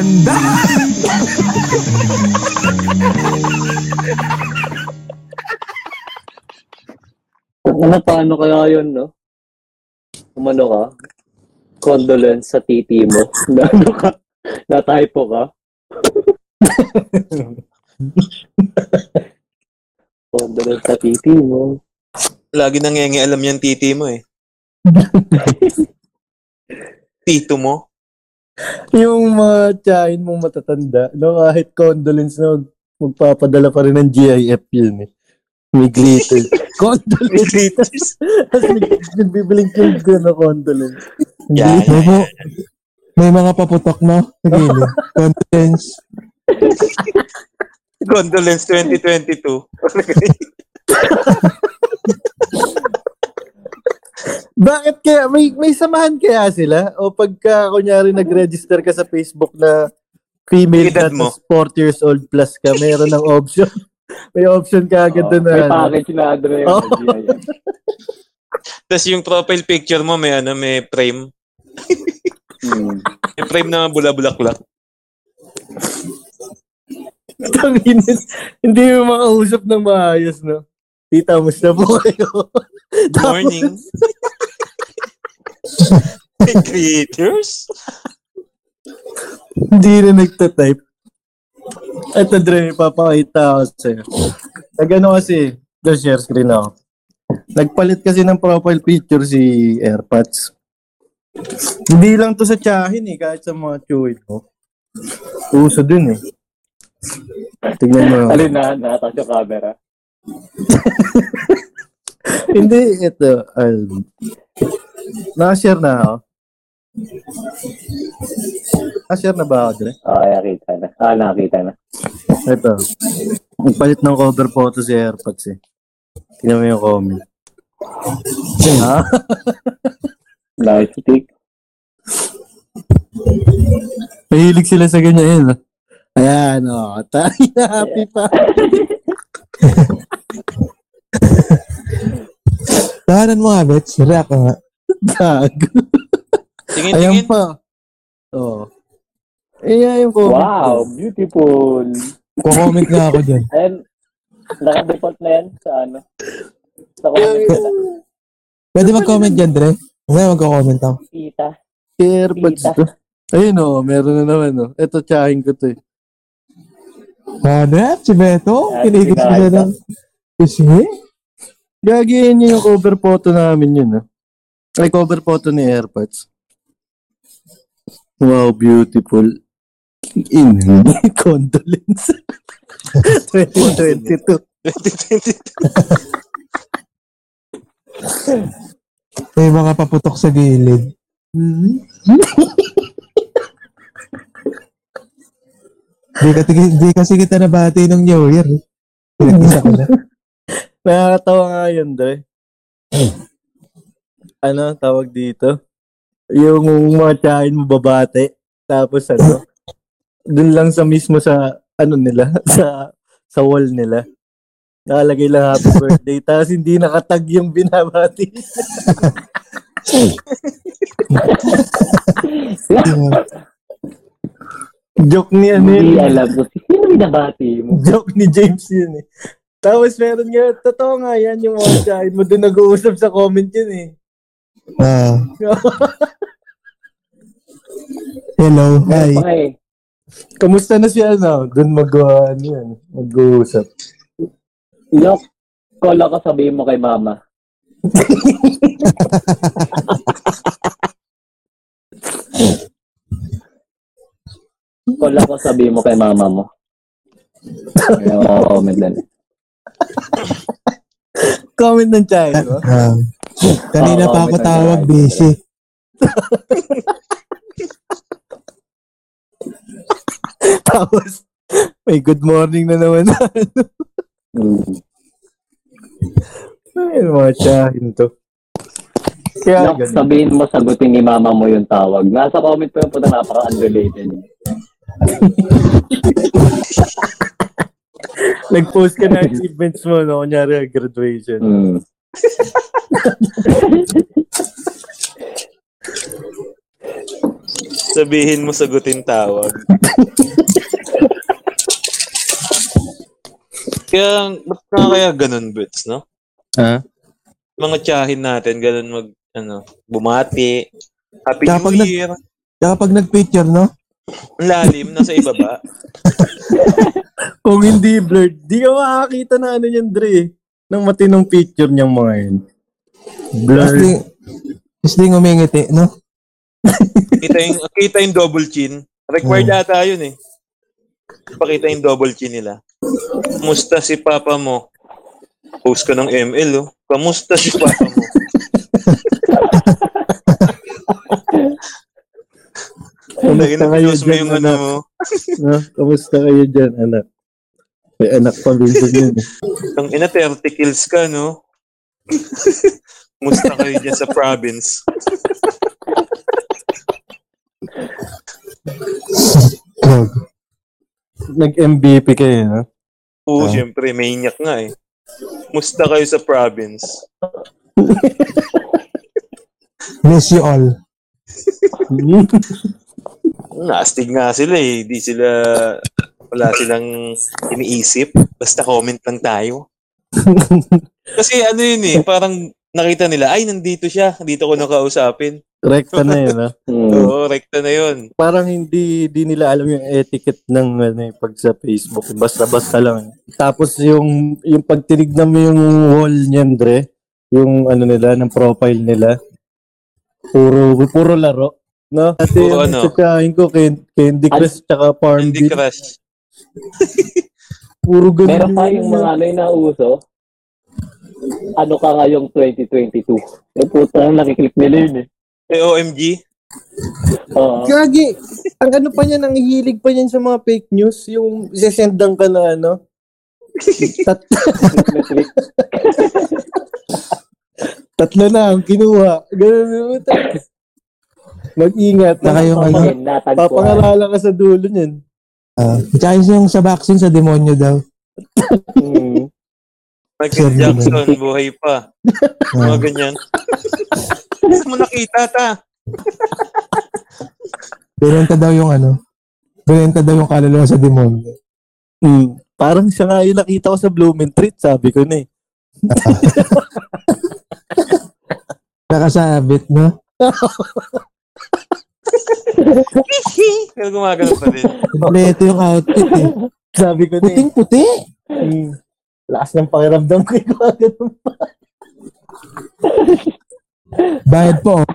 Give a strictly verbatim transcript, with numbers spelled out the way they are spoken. ganda. Ano, paano kaya yun, no? Umano ka? Condolence sa titi mo. Ano ka? Na-typo ka? Condolence sa titi mo. Lagi nangyayang-alam yung titi mo, eh. Tito mo? Yung mga tiyahin mong matatanda, no, kahit condolence na magpapadala pa rin ng G I F yun, eh. May glitter. Condolence. Tapos nagbibiling yung gano'n, condolence. Yeah, yeah, yeah. May mga paputok na. Condolence. Condolence twenty twenty-two. Bakit kaya? May, may samahan kaya sila? O pagka, kunyari, nag-register ka sa Facebook na female na forty years old plus ka, meron ng option. May option ka agad doon. May package na agad na yun. Oh. Tapos yung profile picture mo, may ano, may frame. Hmm. May frame na bula-bulaklak. Hindi mo makausap ng maayos, no? Tita, musta po kayo? Morning. Creators? Hindi na nagtatype. Ito, Dre, papakita ako sa'yo. Nag-ano kasi, just share screen ako. Nagpalit kasi ng profile picture si AirPods. Hindi lang to sa tiyahin, eh, kahit sa mga chewy ko. Uso din, eh. Tignan mo. Alin na, nakatak yung camera. Hindi, ito um, nakashare na ako. Nakashare na ba ako, Dre? Oo, nakita na. Ah, nakita na. Ito, nagpalit ng cover photo si AirPods, eh. Tignan mo yung comment. Ha? Nakasitik. Mahilig sila sa ganyan, eh. Ayan, o. Tayo na, happy pa. Tahanan mo nga, Bets. Sira ka nga. Dago. Tingin, ayan tingin. Pa. Oo. Ayan yung comment. Wow, beautiful. Kukomment nga ako dyan. Ayan. Naka-default na yan sa ano. Sa comment na lang. Pwede mag-comment dyan, Dre? Pwede mag-comment ako. Tita. AirPods to. Ayun, o. Meron na naman, o. Ito, tsahin ko to, eh. Hanap, si Beto. Kinigit ko na lang. Kasi, gagayin niyo yung cover photo namin yun, ha? Ay, cover photo ni AirPods. Wow, beautiful. In condolence. twenty twenty-two. twenty twenty-two. May mga paputok sa gilid. Di kasi, di kasi kita nabati ng New Year. Pinag-isa ko na. Nakakatawa nga yun, Dre. Ano, tawag dito? Yung mga tiyahin mo babate. Tapos ano, dun lang sa mismo sa, ano nila, sa sa wall nila. Nakalagay lang happy birthday. Tapos hindi nakatag yung binabati. Joke ni ano yun. Hindi alam ko. Sino binabati mo? Joke ni James yun, eh. Tapos meron nga, totoo nga yan yung mga tiyahin mo doon nag-uusap sa comment yun, eh. Ah. Uh, hello, hi. Hi. Kamusta na siya, ano? Doon mag-uha, ano yan, mag-uusap. Look, call ako, sabihin mo kay mama. Call ako, sabihin mo kay mama mo. Ayaw ako comment lang. Comment ng child, no? Uh, kanina oh, pa ako tawag, busy. Tapos, may good morning na naman. Ay, mga child to. Kaya, no, sabihin mo, sagutin ni mama mo yung tawag. Nasa comment po yung puta, napaka-unrelated. Nag-post ka na achievements mo, no? Kunyari, graduation. Mm. Sabihin mo, sagutin tawag. Kaya, ba't ka kaya ganun, Bits, no? Ha? Huh? Mga tiyahin natin, ganun mag, ano, bumati. Happy dapat New Year. Nag, dapat nag-picture, no? Ang lalim, nasa ibaba. Kung hindi blurred, di ka makakita na ano yan, Dre. Nang matinong picture niyang mga yun. Blurred. Just ding umingiti, no? Kita yung, kita yung double chin. Required hmm. ata yun, eh. Pakita yung double chin nila. Kamusta si papa mo? Post ka ng M L, oh. Kamusta si papa mo? Kamusta kayo dyan, yung anak? Ano? No? Kamusta kayo dyan, anak? May anak pa minsan yun. Ang ina, thirty kills ka, no? Kamusta kayo dyan sa province? Nag-M V P kayo, no? Oo, ah. Siyempre. Maniac nga, eh. Musta kayo sa province? Miss you all. Nastig nga sila eh. Di sila, wala silang iniisip. Basta comment lang tayo. Kasi ano yun eh, parang nakita nila, ay, nandito siya. Dito ko nakausapin. Rekta na yun, ah. Oo, rekta na yun. Parang hindi, hindi nila alam yung etiquette ng ano, pag sa Facebook. Basta-basta lang. Tapos yung, yung pagtinignan mo yung wall niyan, Dre, yung ano nila, ng profile nila, puro, puro laro, no? Kasi puro yung ano? Sasayahin ko, Candy Crush, tsaka Farm Candy Beat. Crush. Puro ganun. Meron pa yung mga ano yung nauso. Ano ka ngayong twenty twenty-two? Eh, puta, nakiklik nila yun, eh. Eh, O M G? Uh, Gagi! Ang ano pa niyan, ang hilig pa niyan sa mga fake news, yung sesendang ka na ano? Tat- Tatlo na ang kinuha. Ganun yung tayo. Mag-ingat na kayo. Papangarala ka sa dulo niyan. Uh, Chance yung sa vaccine sa demonyo daw. Michael Jackson, buhay pa. Mga ganyan. Saan mo nakita, ta? Binenta daw yung ano. Binenta daw yung kaluluwa sa demon. Mm, parang siya nga yung nakita ko sa Blooming Treat, sabi ko na eh. Nakasabit, no? Kaya gumagano pa rin. Kompleto yung outfit eh. Sabi ko na eh. Puting-puti. Mm, lakas ng pakiramdam ko yung gumagano pa. Bayad po.